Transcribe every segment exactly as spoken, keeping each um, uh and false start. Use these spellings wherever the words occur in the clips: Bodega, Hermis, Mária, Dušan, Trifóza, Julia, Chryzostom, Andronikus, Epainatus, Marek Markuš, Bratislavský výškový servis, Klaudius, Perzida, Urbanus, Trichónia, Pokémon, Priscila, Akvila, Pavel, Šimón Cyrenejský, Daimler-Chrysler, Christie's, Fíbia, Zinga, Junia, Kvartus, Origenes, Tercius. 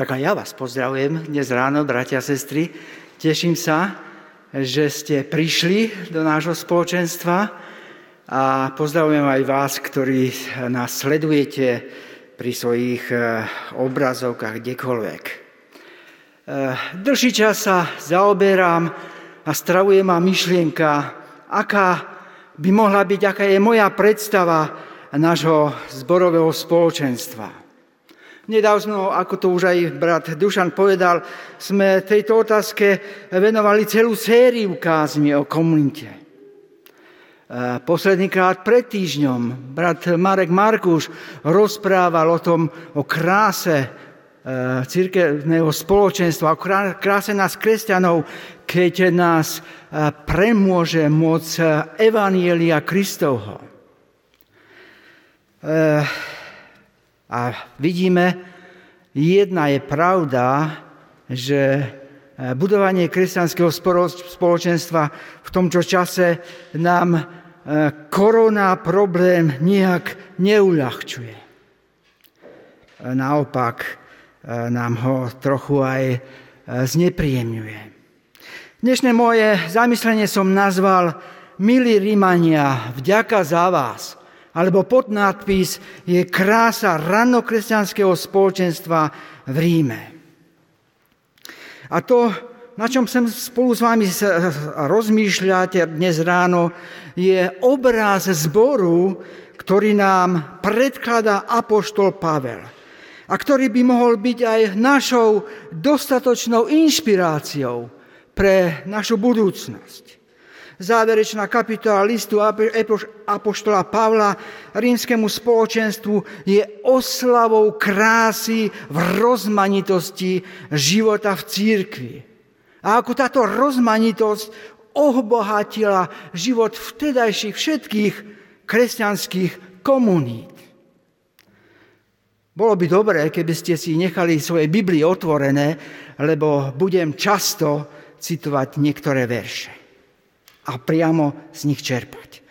Tak aj ja vás pozdravujem dnes ráno, bratia a sestry. Teším sa, že ste prišli do nášho spoločenstva a pozdravujem aj vás, ktorí nás sledujete pri svojich obrazovkách kdekoľvek. Dlhší čas sa zaoberám a stravuje ma myšlienka, aká by mohla byť, aká je moja predstava nášho zborového spoločenstva. Nedávno, ako to už aj brat Dušan povedal, sme tejto otázke venovali celú sériu kázni o komunite. Poslednýkrát pred týždňom brat Marek Markuš rozprával o tom, o kráse cirkevného spoločenstva, o kráse nás kresťanov, keď nás premôže moc evanjelia Kristovho. Ehm... A vidíme, jedna je pravda, že budovanie kresťanského spoločenstva v tomto čase nám korona problém nijak neuľahčuje. Naopak nám ho trochu aj znepríjemňuje. Dnešné moje zamyslenie som nazval Milí Rímania, vďaka za vás. Alebo podnádpis je krása ranokresťanského spoločenstva v Ríme. A to, na čom som spolu s vami rozmýšľate dnes ráno, je obraz zboru, ktorý nám predkladá apoštol Pavel a ktorý by mohol byť aj našou dostatočnou inšpiráciou pre našu budúcnosť. Záverečná kapitola listu apoštola Pavla rímskemu spoločenstvu je oslavou krásy v rozmanitosti života v cirkvi. A ako táto rozmanitosť obohatila život vtedajších všetkých kresťanských komunít. Bolo by dobré, keby ste si nechali svoje Biblie otvorené, lebo budem často citovať niektoré verše a priamo z nich čerpať.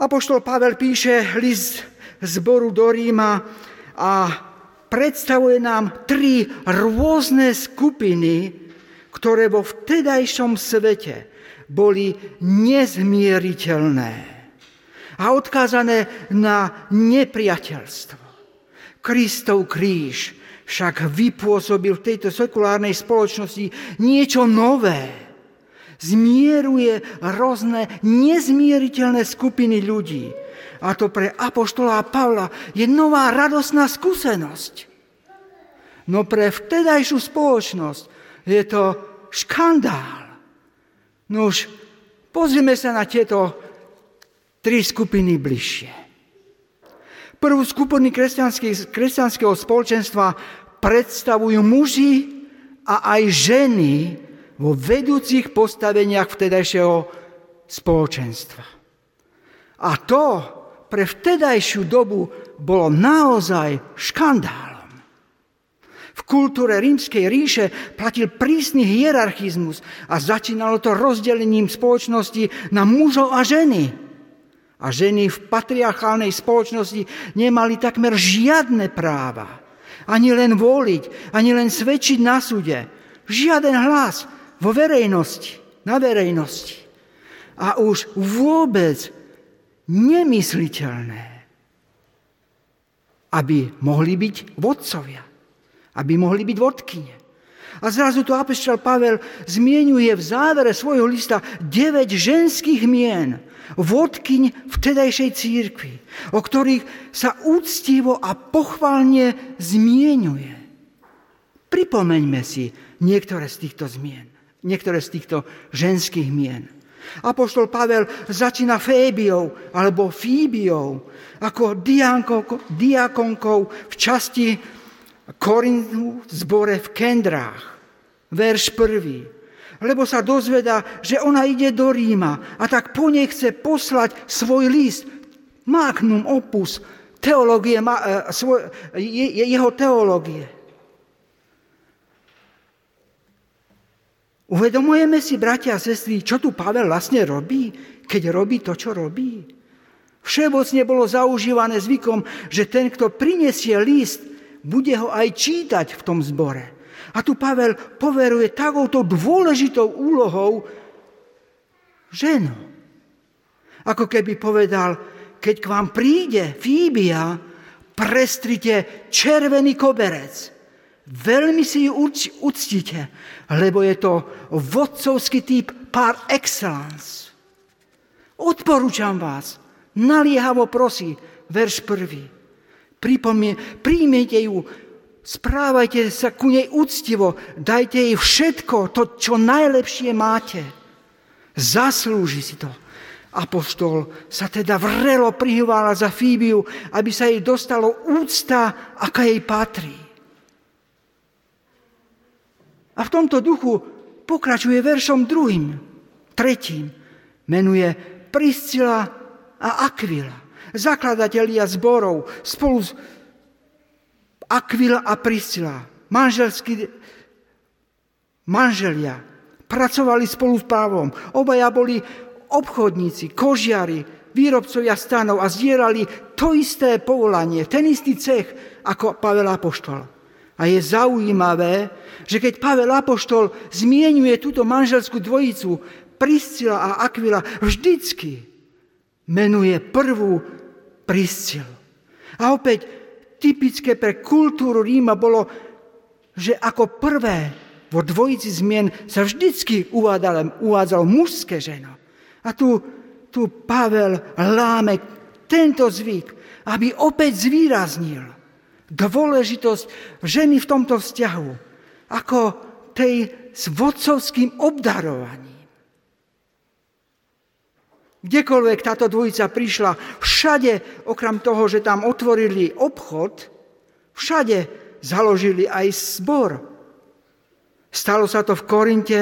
Apoštol Pavel píše list zboru do Ríma a predstavuje nám tri rôzne skupiny, ktoré vo vtedajšom svete boli nezmieriteľné a odkázané na nepriateľstvo. Kristov kríž však vypôsobil v tejto sekulárnej spoločnosti niečo nové. Zmieruje rôzne nezmieriteľné skupiny ľudí. A to pre apoštola Pavla je nová radosná skúsenosť. No pre vtedajšiu spoločnosť je to škandál. No už pozrieme sa na tieto tri skupiny bližšie. Prvú skupinu kresťanského spoločenstva predstavujú muži a aj ženy, vo vedúcich postaveniach vtedajšieho spoločenstva. A to pre vtedajšiu dobu bolo naozaj škandálom. V kultúre Rímskej ríše platil prísny hierarchizmus a začínalo to rozdelením spoločnosti na mužov a ženy. A ženy v patriarchálnej spoločnosti nemali takmer žiadne práva. Ani len voliť, ani len svedčiť na súde. Žiaden hlas vo verejnosti, na verejnosti. A už vôbec nemysliteľné, aby mohli byť vodcovia, aby mohli byť vodkyne. A zrazu tu apoštol Pavel zmienuje v závere svojho lista deväť ženských mien, vodkyň vtedajšej cirkvi, o ktorých sa úctivo a pochvalne zmienuje. Pripomeňme si niektoré z týchto zmien. Niektoré z týchto ženských mien. Apoštol Pavel začína Fébiou alebo Fíbiou ako diakonkou v časti Korintu v zbore v Kendrách. Verš prvý. Lebo sa dozvedá, že ona ide do Ríma a tak po nej chce poslať svoj list. Magnum opus teológie, jeho teológie. Uvedomujeme si, bratia a sestry, čo tu Pavel vlastne robí, keď robí to, čo robí. Všeobecne bolo zaužívané zvykom, že ten, kto prinesie list, bude ho aj čítať v tom zbore. A tu Pavel poveruje takouto dôležitou úlohou ženu. Ako keby povedal, keď k vám príde Fíbia, prestrite červený koberec. Veľmi si ju uctite, lebo je to vodcovský typ par excellence. Odporúčam vás, naliehavo prosí, verš prvý. Príjmite ju, správajte sa ku nej úctivo, dajte jej všetko, to, čo najlepšie máte. Zaslúži si to. Apoštol sa teda vrelo prihovára za Fíbiu, aby sa jej dostalo úcta, aká jej patrí. A v tomto duchu pokračuje veršom druhým, tretím. Menuje Priscila a Akvila, zakladatelia zborov, spolu s Akvila a Priscila, manželskí manželia, pracovali spolu s Pavlom. Obaja boli obchodníci, kožiari, výrobcovia stanov a zdierali to isté povolanie, ten istý cech ako Pavel apoštol. A je zaujímavé, že keď Pavel apoštol zmienuje túto manželskú dvojicu, Priscila a Akvila, vždycky menuje prvú Priscilu. A opäť typické pre kultúru Ríma bolo, že ako prvé vo dvojici zmien sa vždycky uvádzalo, uvádzalo mužské ženo. A tu, tu Pavel láme tento zvyk, aby opäť zvýraznil dôležitosť ženy v tomto vzťahu, ako tej s vodcovským obdarovaním. Kdekoľvek táto dvojica prišla, všade, okrem toho, že tam otvorili obchod, všade založili aj zbor. Stalo sa to v Korinte,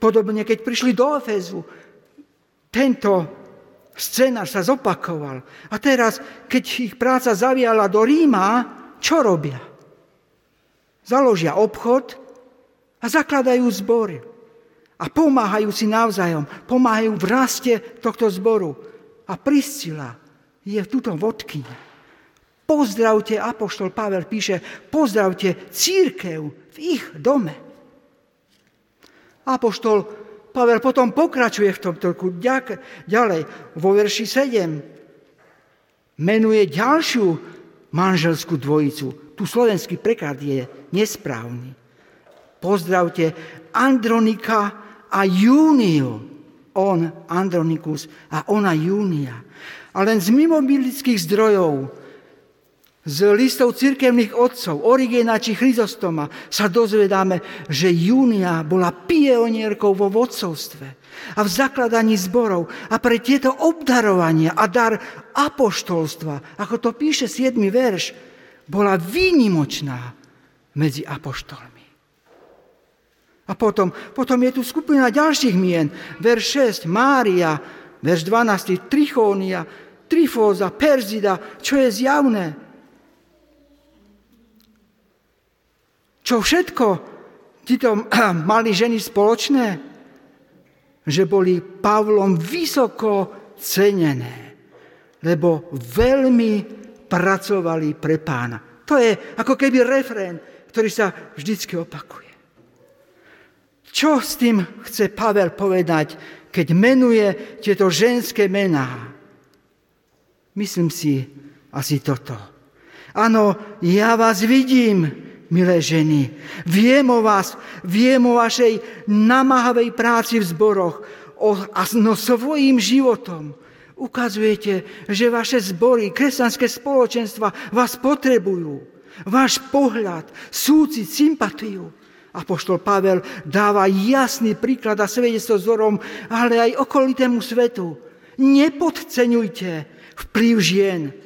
podobne keď prišli do Efezu. Tento scénar sa zopakoval. A teraz, keď ich práca zaviala do Ríma, čo robia? Založia obchod a zakladajú zbory. A pomáhajú si navzájom. Pomáhajú v raste tohto zboru. A Priscila je v túto vodkyni. Pozdravte, apoštol Pavel píše, pozdravte cirkev v ich dome. Apoštol Pavel potom pokračuje v tomto roku ďalej. Vo verši sedem menuje ďalšiu manželskú dvojicu. Tu slovenský preklad je nesprávny. Pozdravte Andronika a Juniu. On, Andronikus, a ona Junia. A len z mimobiblických zdrojov, z listov cirkevných otcov, Origena či Chryzostoma, sa dozvedáme, že Junia bola pionierkou vo vodcovstve a v zakladaní zborov a pre tieto obdarovania a dar apoštolstva, ako to píše siedmy verš, bola výnimočná medzi apoštolmi. A potom, potom je tu skupina ďalších mien. Verš šesť, Mária, verš dvanásť, Trichónia, Trifóza, Perzida, čo je zjavné. Čo všetko títo mali ženy spoločné? Že boli Pavlom vysoko cenené, lebo veľmi pracovali pre Pána. To je ako keby refrén, ktorý sa vždycky opakuje. Čo s tým chce Pavel povedať, keď menuje tieto ženské mená? Myslím si asi toto. Áno, ja vás vidím, milé ženy, viem o vás, viem o vašej namáhavej práci v zboroch o, a no svojím životom. Ukazujete, že vaše zbory, kresťanské spoločenstva vás potrebujú. Váš pohľad, súcit, sympatiu. Apoštol Pavel dáva jasný príklad a svedectvo vzorom, ale aj okolitému svetu. Nepodceňujte vplyv žien,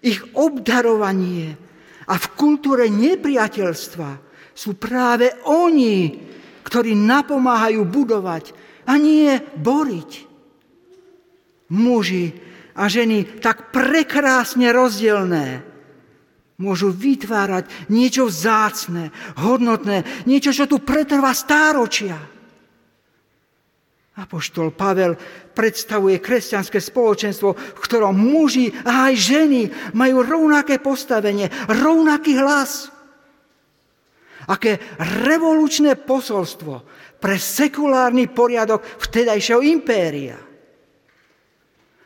ich obdarovanie. A v kultúre nepriateľstva sú práve oni, ktorí napomáhajú budovať a nie boriť. Muži a ženy tak prekrásne rozdielné môžu vytvárať niečo vzácne, hodnotné, niečo, čo tu pretrvá stáročia. Apoštol Pavel predstavuje kresťanské spoločenstvo, v ktorom muži a aj ženy majú rovnaké postavenie, rovnaký hlas. Aké revolučné posolstvo pre sekulárny poriadok vtedajšieho impéria.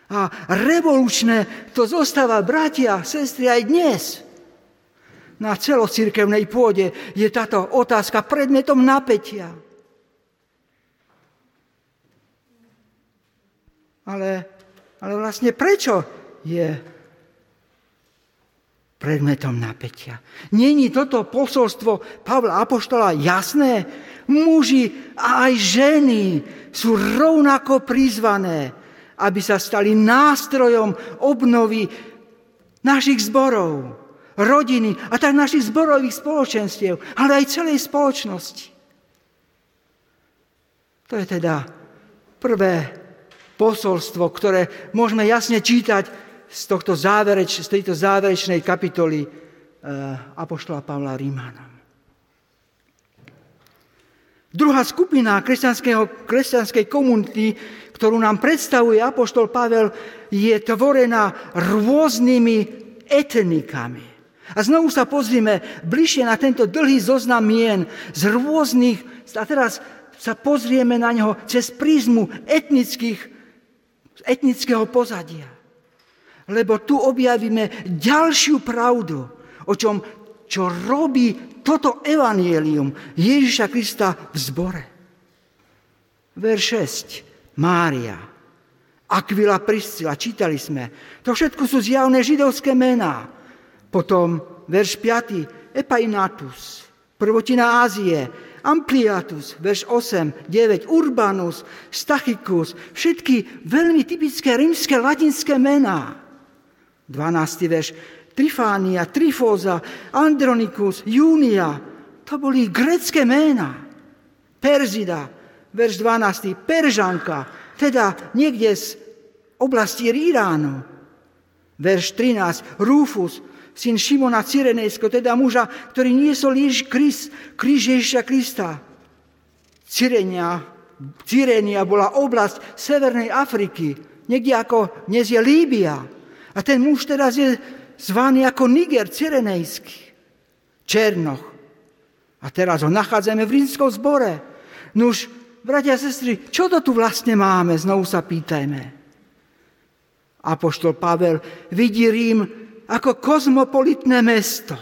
A revolučné to zostáva, bratia, sestry, aj dnes. Na celocirkevnej pôde je táto otázka predmetom napätia. Ale, ale vlastne prečo je predmetom napätia? Není toto posolstvo Pavla apoštola jasné? Muži a aj ženy sú rovnako prizvané, aby sa stali nástrojom obnovy našich zborov, rodiny a tak našich zborových spoločenstiev, ale aj celej spoločnosti. To je teda prvé posolstvo, ktoré môžeme jasne čítať Z, tohto závereč, z tejto záverečnej kapitoly e, apoštola Pavla Rímanom. Druhá skupina kresťanskej komunity, ktorú nám predstavuje apoštol Pavel, je tvorená rôznymi etnikami. A znovu sa pozrime bližšie na tento dlhý zoznam mien z rôznych, a teraz sa pozrieme na neho cez prízmu etnických, etnického pozadia. Lebo tu objavíme ďalšiu pravdu, o čom, čo robí toto evanjelium Ježiša Krista v zbore. verš šesť. Mária, Akvila, Priscila, čítali sme. To všetko sú zjavné židovské mená. Potom verš päť. Epainatus, prvotina Ázie, Ampliatus, verš osem, deväť, Urbanus, Stachikus, všetky veľmi typické rímske, latinské mená. dvanásty verš, Trifónia, Trifóza, Andronikus, Junia, to boli grécké mená. Perzida, verš dvanásty, Peržanka, teda niekde z oblasti Iránu. verš trinásť, Rufus, syn Šimona Cyrenejského, teda muža, ktorý niesol kríž Ježiša Krista. Cyrenia, Cyrenia bola oblasť Severnej Afriky, niekde ako dnes je Líbia. A ten muž teraz je zvaný ako Niger Cyrenejský, Černoch. A teraz ho nachádzame v rímskom zbore. Nuž, bratia a sestry, čo to tu vlastne máme? Znovu sa pýtajme. Apoštol Pavel vidí Rím ako kozmopolitné mesto.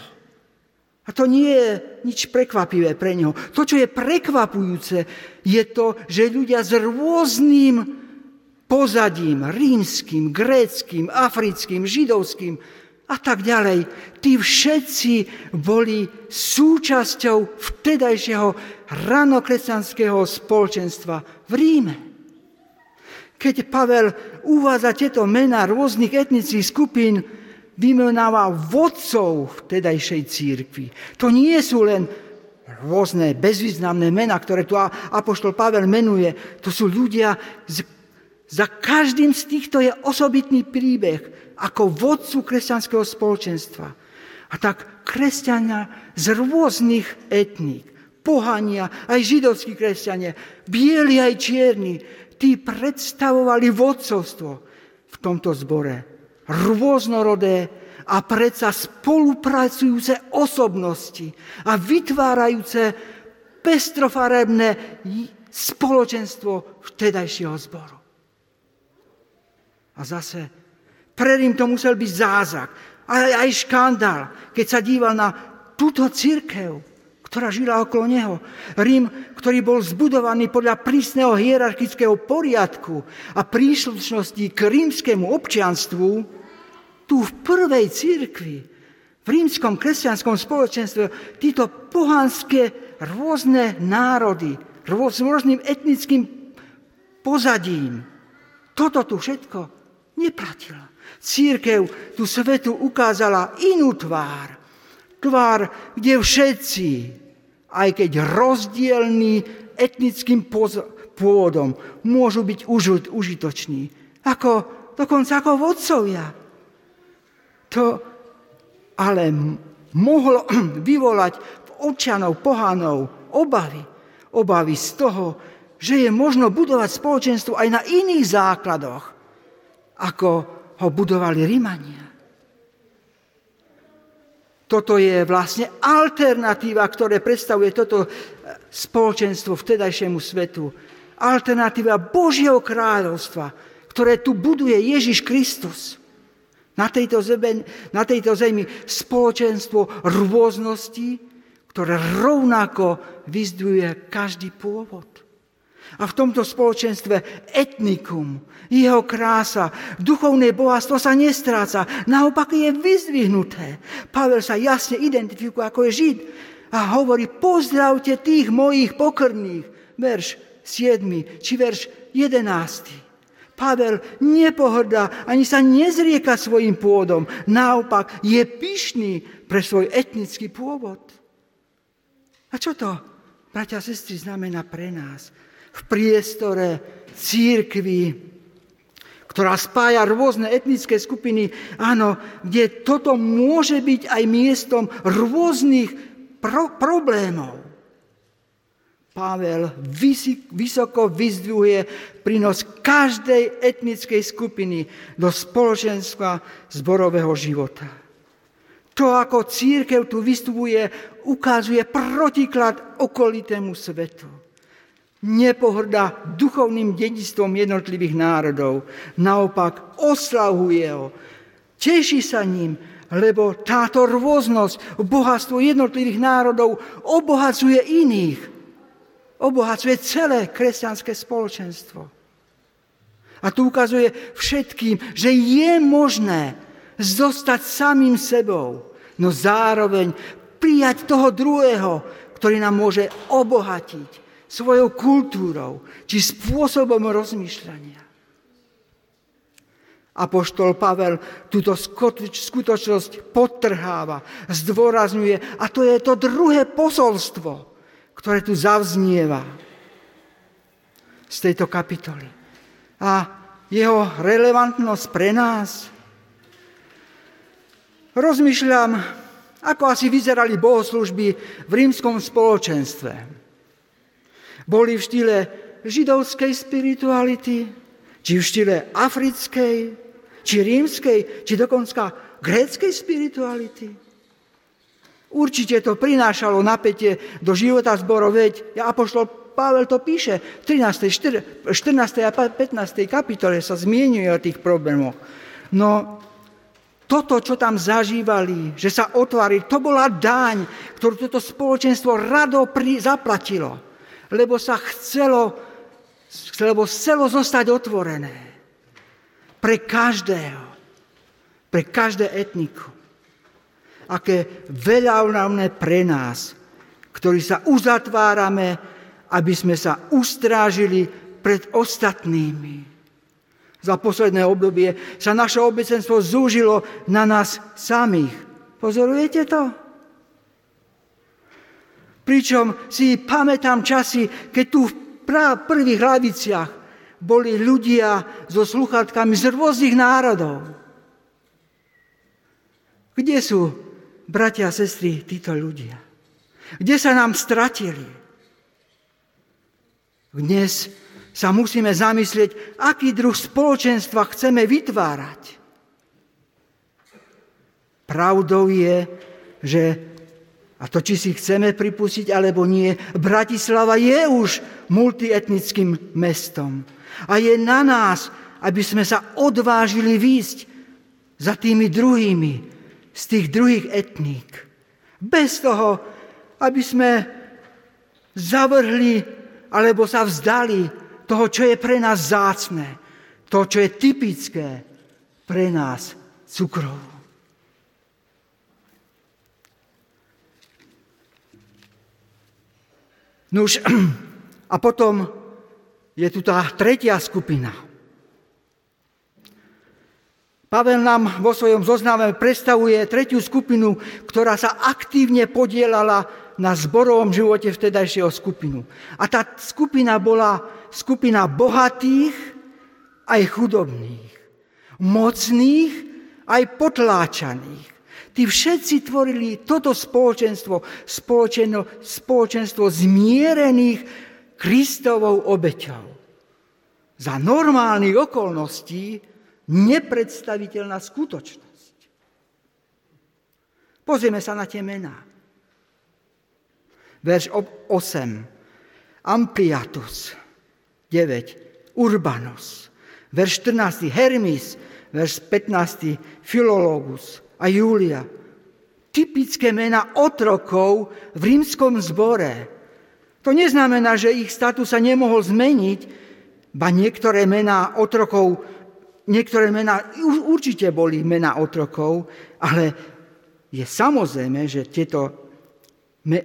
A to nie je nič prekvapivé pre neho. To, čo je prekvapujúce, je to, že ľudia s rôznym pozadím rímským, gréckým, africkým, židovským a tak ďalej. Tí všetci boli súčasťou vtedajšieho ranokresťanského spoločenstva v Ríme. Keď Pavel uvádza tieto mená rôznych etnických skupín, vymenáva vodcov vtedajšej cirkvi. To nie sú len rôzne bezvýznamné mená, ktoré tu apoštol Pavel menuje. To sú ľudia z Za každým z týchto je osobitný príbeh ako vodcu kresťanského spoločenstva. A tak kresťania z rôznych etník, pohania, aj židovskí kresťania, bieli aj čierni, tí predstavovali vodcovstvo v tomto zbore. Rôznorodé a predsa spolupracujúce osobnosti a vytvárajúce pestrofarebné spoločenstvo vtedajšieho zboru. A zase, pre Rím to musel byť zázrak, ale aj škandál, keď sa díval na túto cirkev, ktorá žila okolo neho. Rím, ktorý bol zbudovaný podľa prísneho hierarchického poriadku a príslušnosti k rímskemu občianstvu, tu v prvej cirkvi, v rímskom kresťanskom spoločenstve, títo pohanské rôzne národy, s rôznym etnickým pozadím, toto tu všetko neplatila. Cirkev tu svetu ukázala inú tvár. Tvár, kde všetci, aj keď rozdielní etnickým pôvodom, môžu byť užitoční. Ako, dokonca ako vodcovia. To ale mohlo vyvolať v občanov, pohanov obavy. Obavy z toho, že je možno budovať spoločenstvo aj na iných základoch, ako ho budovali Rímania. Toto je vlastne alternatíva, ktoré predstavuje toto spoločenstvo vtedajšiemu svetu. Alternatíva Božieho kráľovstva, ktoré tu buduje Ježiš Kristus. Na tejto zemi, na tejto zemi spoločenstvo rôznosti, ktoré rovnako vyzdvihuje každý pôvod. A v tomto spoločenstve etnikum, jeho krása, duchovné bohatstvo sa nestráca, naopak je vyzdvihnuté. Pavel sa jasne identifikuje ako je Žid a hovorí, pozdravte tých mojich pokorných, verš siedmy či verš jedenásty. Pavel nepohrdá, ani sa nezrieka svojim pôvodom. Naopak je pyšný pre svoj etnický pôvod. A čo to, bratia a sestry, znamená pre nás? V priestore cirkvi, ktorá spája rôzne etnické skupiny, áno, kde toto môže byť aj miestom rôznych pro- problémov. Pavel vysoko vyzdvihuje prínos každej etnickej skupiny do spoločenstva zborového života. To, ako cirkev tu vystupuje, ukazuje protiklad okolitému svetu. Nepohrdá duchovným dedičstvom jednotlivých národov, naopak oslavuje ho, teší sa ním, lebo táto rôznosť, bohatstvo jednotlivých národov obohacuje iných. Obohacuje celé kresťanské spoločenstvo. A tu ukazuje všetkým, že je možné zostať samým sebou, no zároveň prijať toho druhého, ktorý nám môže obohatiť svojou kultúrou či spôsobom rozmýšľania. Apoštol Pavel túto skutočnosť podtrháva, zdôrazňuje, a to je to druhé posolstvo, ktoré tu zavznieva z tejto kapitoly. A jeho relevantnosť pre nás. Rozmýšľam, ako asi vyzerali bohoslúžby v rímskom spoločenstve. Boli v štýle židovskej spirituality, či v štýle africkej, či rímskej, či dokonca gréckej spirituality. Určite to prinášalo napätie do života zborov, veď apoštol Pavel to píše v trinástej, štrnástej a pätnástej kapitole sa zmienuje o tých problémoch. No toto, čo tam zažívali, že sa otvári, to bola daň, ktorú toto spoločenstvo rado pri, zaplatilo, lebo sa chcelo, lebo chcelo zostať otvorené pre každého, pre každé etniku. Aké veľaunavné pre nás, ktorí sa uzatvárame, aby sme sa ustrážili pred ostatnými. Za posledné obdobie sa naše obecenstvo zúžilo na nás samých. Pozorujete to? Pričom si pamätám časy, keď tu v prvých hlaviciach boli ľudia so sluchátkami z rôznych národov. Kde sú, bratia a sestry, títo ľudia? Kde sa nám stratili? Dnes sa musíme zamyslieť, aký druh spoločenstva chceme vytvárať. Pravdou je, že, a to či si chceme pripustiť alebo nie, Bratislava je už multietnickým mestom. A je na nás, aby sme sa odvážili výjsť za tými druhými, z tých druhých etník. Bez toho, aby sme zavrhli alebo sa vzdali toho, čo je pre nás zácne, to, čo je typické pre nás cukrovo. Nuž, a potom je tu tá tretia skupina. Pavel nám vo svojom zozname predstavuje tretiu skupinu, ktorá sa aktívne podielala na zborovom živote vtedajšieho skupinu. A tá skupina bola skupina bohatých aj chudobných, mocných aj potláčaných. Tí všetci tvorili toto spoločenstvo, spoločenstvo, spoločenstvo zmierených Kristovou obeťou. Za normálnych okolností nepredstaviteľná skutočnosť. Pozrieme sa na tie mená. Verš osem. Ampliatus. deväť. Urbanus. Verš štrnásť. Hermis. Verš pätnásť. Philologus a Julia. Typické mená otrokov v rímskom zbore. To neznamená, že ich status sa nemohol zmeniť, ba niektoré mená otrokov, niektoré mená určite boli mená otrokov, ale je samozrejme, že tieto,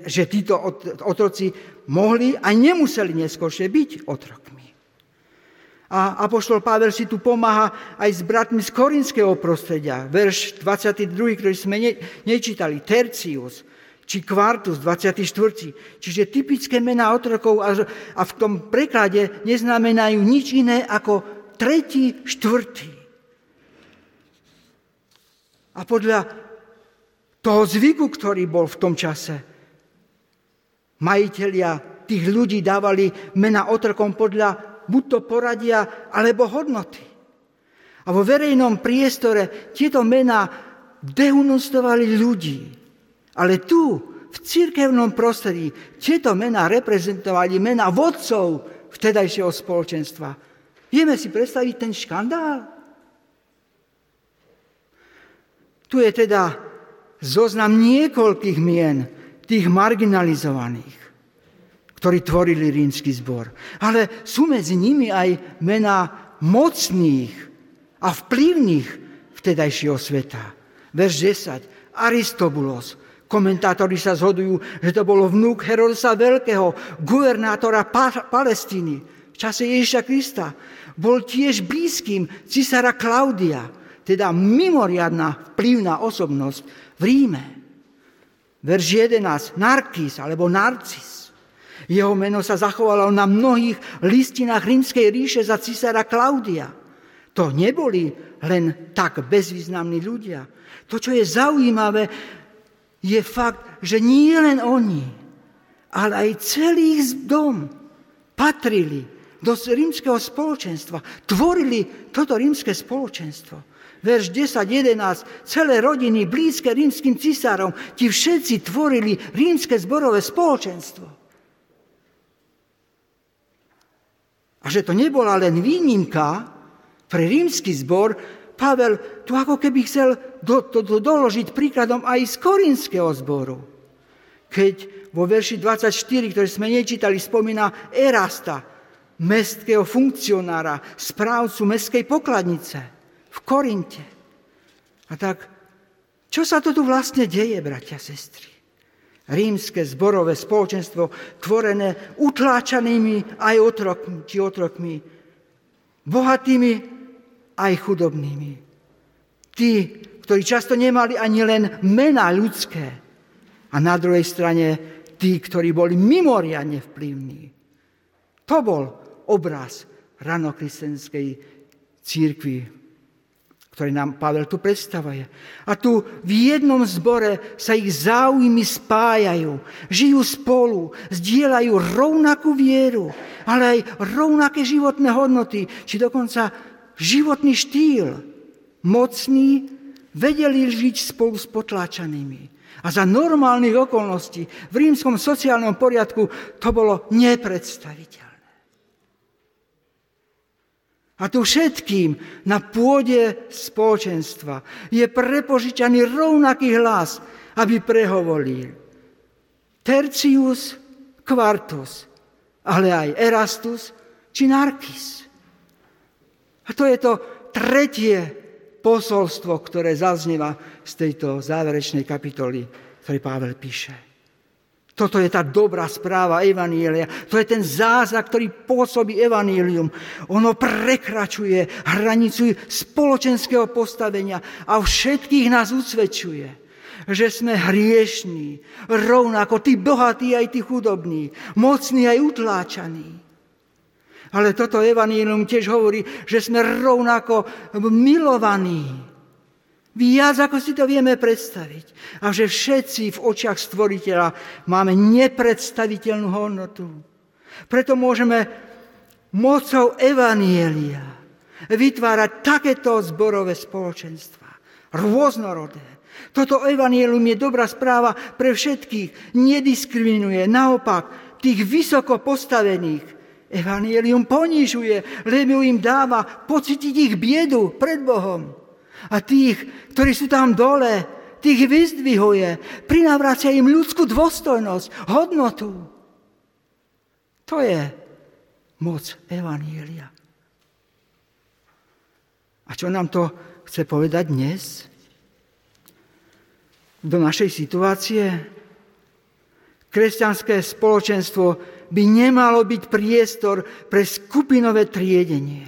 že títo otroci mohli a nemuseli neskôršie byť otrokmi. A apoštol Pavel si tu pomáha aj s bratmi z korinského prostredia. Verš dvadsaťdva, ktorý sme nečítali, Tercius, či Kvartus, dvadsaťštyri. Čiže typické mená otrokov a v tom preklade neznamenajú nič iné ako tretí, štvrtý. A podľa toho zvyku, ktorý bol v tom čase, majitelia tých ľudí dávali mená otrokom podľa buď to poradia, alebo hodnoty. A vo verejnom priestore tieto mená dehunostovali ľudí. Ale tu, v cirkevnom prostredí, tieto mená reprezentovali mená vodcov vtedajšieho spoločenstva. Vieme si predstaviť ten škandál? Tu je teda zoznam niekoľkých mien tých marginalizovaných, ktorí tvorili rímsky zbor. Ale sú medzi nimi aj mená mocných a vplyvných vtedajšieho sveta. Verš desať. Aristobulos. Komentátori sa zhodujú, že to bolo vnúk Herodesa Veľkého, guvernátora pa- Palestíny. V čase Ježiša Krista bol tiež blízkym cisára Klaudia, teda mimoriadna vplyvná osobnosť v Ríme. Verš jedenásť. Narcís alebo Narcís. Jeho meno sa zachovalo na mnohých listinách Rímskej ríše za cisára Klaudia. To neboli len tak bezvýznamní ľudia. To, čo je zaujímavé, je fakt, že nie len oni, ale aj celý ich dom patrili do rímskeho spoločenstva. Tvorili toto rímske spoločenstvo. Verš desať jedenásť. Celé rodiny blízke rímskym cisárom, ti všetci tvorili rímske zborové spoločenstvo. A že to nebola len výnimka pre rímsky zbor, Pavel tu ako keby chcel do, to, to doložiť príkladom aj z korinského zboru. Keď vo verši dvadsaťštyri, ktorý sme nečítali, spomína Erasta, mestského funkcionára, správcu mestskej pokladnice v Korinte. A tak, čo sa to tu vlastne deje, bratia a sestry? Rímske zborové spoločenstvo, tvorené utláčanými aj otrokmi, či otrokmi, bohatými aj chudobnými. Tí, ktorí často nemali ani len mená ľudské. A na druhej strane tí, ktorí boli mimoriadne vplyvní. To bol obraz ranokristenskej cirkvi, ktorý nám Pavel tu predstavuje. A tu v jednom zbore sa ich záujmy spájajú, žijú spolu, zdieľajú rovnakú vieru, ale aj rovnaké životné hodnoty, či dokonca životný štýl. Mocní vedeli žiť spolu s potláčanými. A za normálnych okolností v rímskom sociálnom poriadku to bolo nepredstaviteľné. A tu všetkým na pôde spoločenstva je prepožičaný rovnaký hlas, aby prehovoril. Tercius, Kvartus, ale aj Erastus či Narcis. A to je to tretie posolstvo, ktoré zaznieva z tejto záverečnej kapitoly, ktorý Pavel píše. Toto je tá dobrá správa Evanília. To je ten zázrak, ktorý pôsobí Evanílium. Ono prekračuje hranicu spoločenského postavenia a všetkých nás usvedčuje, že sme hriešní, rovnako tí bohatí aj tí chudobní, mocní aj utláčaní. Ale toto Evanílium tiež hovorí, že sme rovnako milovaní. Viac, ako si to vieme predstaviť. A že všetci v očiach Stvoriteľa máme nepredstaviteľnú hodnotu. Preto môžeme mocou Evanielia vytvárať takéto zborové spoločenstva. Rôznorodé, Toto evanjelium je dobrá správa pre všetkých, nediskriminuje, naopak, tých vysoko postavených. Evanjelium ponižuje, lebo im dáva pocítiť ich biedu pred Bohom. A tých, ktorí sú tam dole, tých vyzdvihuje, prinavracia im ľudskú dôstojnosť, hodnotu. To je moc evanjelia. A čo nám to chce povedať dnes? Do našej situácie? Kresťanské spoločenstvo by nemalo byť priestor pre skupinové triedenie.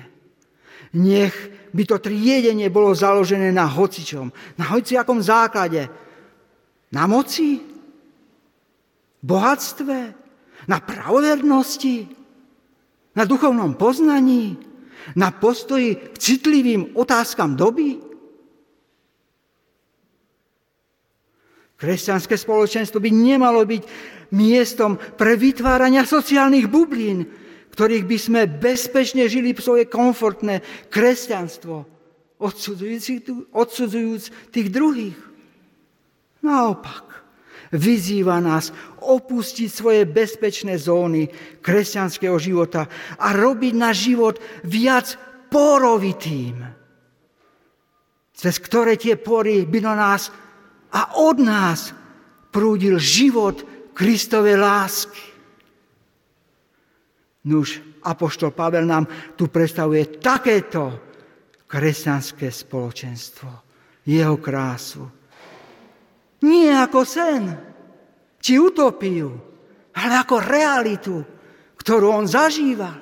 Nech by to triedenie bolo založené na hocičom, na hociakom základe. Na moci, bohatstve, na pravovernosti, na duchovnom poznaní, na postoji k citlivým otázkam doby. Kresťanské spoločenstvo by nemalo byť miestom pre vytvárania sociálnych bublín, ktorých by sme bezpečne žili svoje komfortné kresťanstvo, odsudzujúc tých druhých. Naopak, vyzýva nás opustiť svoje bezpečné zóny kresťanského života a robiť náš život viac porovitým, cez ktoré tie pory by do nás a od nás prúdil život Kristovej lásky. Nuž, apoštol Pavel nám tu predstavuje takéto kresťanské spoločenstvo, jeho krásu. Nie ako sen, či utopiu, ale ako realitu, ktorú on zažíval.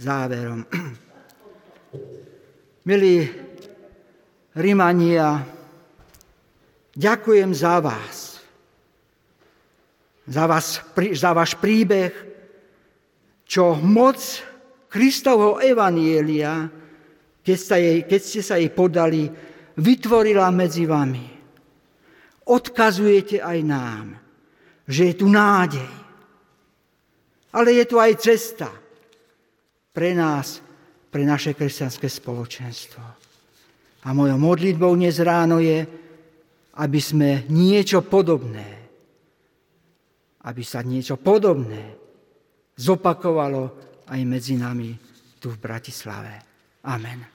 Záverom. Milí Rimania, ďakujem za vás. Za, vás, za váš príbeh, čo moc Kristovho evanjelia, keď, keď ste sa jej podali, vytvorila medzi vami. Odkazujete aj nám, že je tu nádej, ale je tu aj cesta pre nás, pre naše kresťanské spoločenstvo. A mojou modlitbou dnes ráno je, aby sme niečo podobné aby sa niečo podobné zopakovalo aj medzi nami tu v Bratislave. Amen.